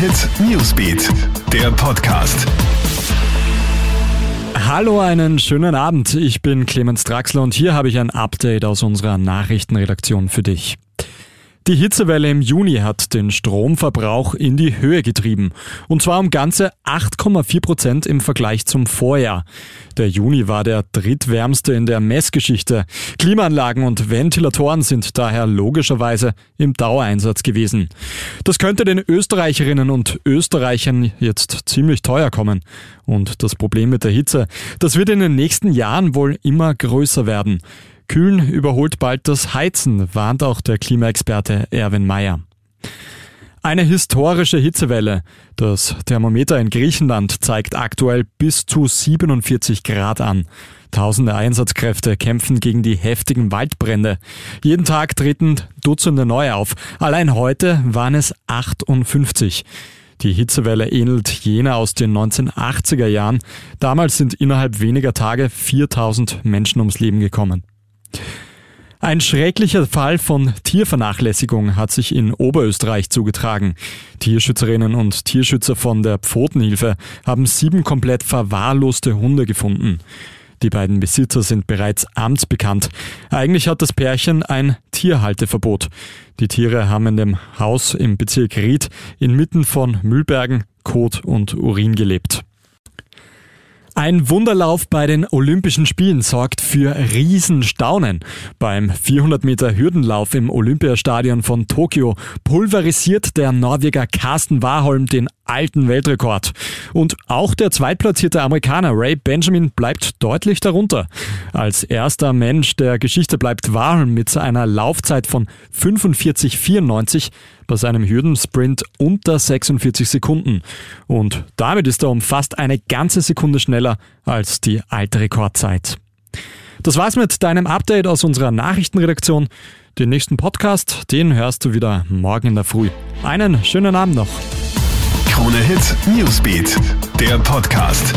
Hit Newsbeat, der Podcast. Hallo, einen schönen Abend. Ich bin Clemens Draxler und hier habe ich ein Update aus unserer Nachrichtenredaktion für dich. Die Hitzewelle im Juni hat den Stromverbrauch in die Höhe getrieben. Und zwar um ganze 8,4% im Vergleich zum Vorjahr. Der Juni war der drittwärmste in der Messgeschichte. Klimaanlagen und Ventilatoren sind daher logischerweise im Dauereinsatz gewesen. Das könnte den Österreicherinnen und Österreichern jetzt ziemlich teuer kommen. Und das Problem mit der Hitze, das wird in den nächsten Jahren wohl immer größer werden. Kühlen überholt bald das Heizen, warnt auch der Klimaexperte Erwin Meyer. Eine historische Hitzewelle. Das Thermometer in Griechenland zeigt aktuell bis zu 47 Grad an. Tausende Einsatzkräfte kämpfen gegen die heftigen Waldbrände. Jeden Tag treten Dutzende neu auf. Allein heute waren es 58. Die Hitzewelle ähnelt jener aus den 1980er Jahren. Damals sind innerhalb weniger Tage 4000 Menschen ums Leben gekommen. Ein schrecklicher Fall von Tiervernachlässigung hat sich in Oberösterreich zugetragen. Tierschützerinnen und Tierschützer von der Pfotenhilfe haben 7 komplett verwahrloste Hunde gefunden. Die beiden Besitzer sind bereits amtsbekannt. Eigentlich hat das Pärchen ein Tierhalteverbot. Die Tiere haben in dem Haus im Bezirk Ried inmitten von Müllbergen, Kot und Urin gelebt. Ein Wunderlauf bei den Olympischen Spielen sorgt für Riesenstaunen. Beim 400-Meter-Hürdenlauf im Olympiastadion von Tokio pulverisiert der Norweger Carsten Warholm den alten Weltrekord. Und auch der zweitplatzierte Amerikaner Ray Benjamin bleibt deutlich darunter. Als erster Mensch der Geschichte bleibt Warholm mit seiner Laufzeit von 45,94 bei seinem Hürdensprint unter 46 Sekunden. Und damit ist er um fast eine ganze Sekunde schneller als die alte Rekordzeit. Das war's mit deinem Update aus unserer Nachrichtenredaktion. Den nächsten Podcast, den hörst du wieder morgen in der Früh. Einen schönen Abend noch. Krone Hit Newsbeat, der Podcast.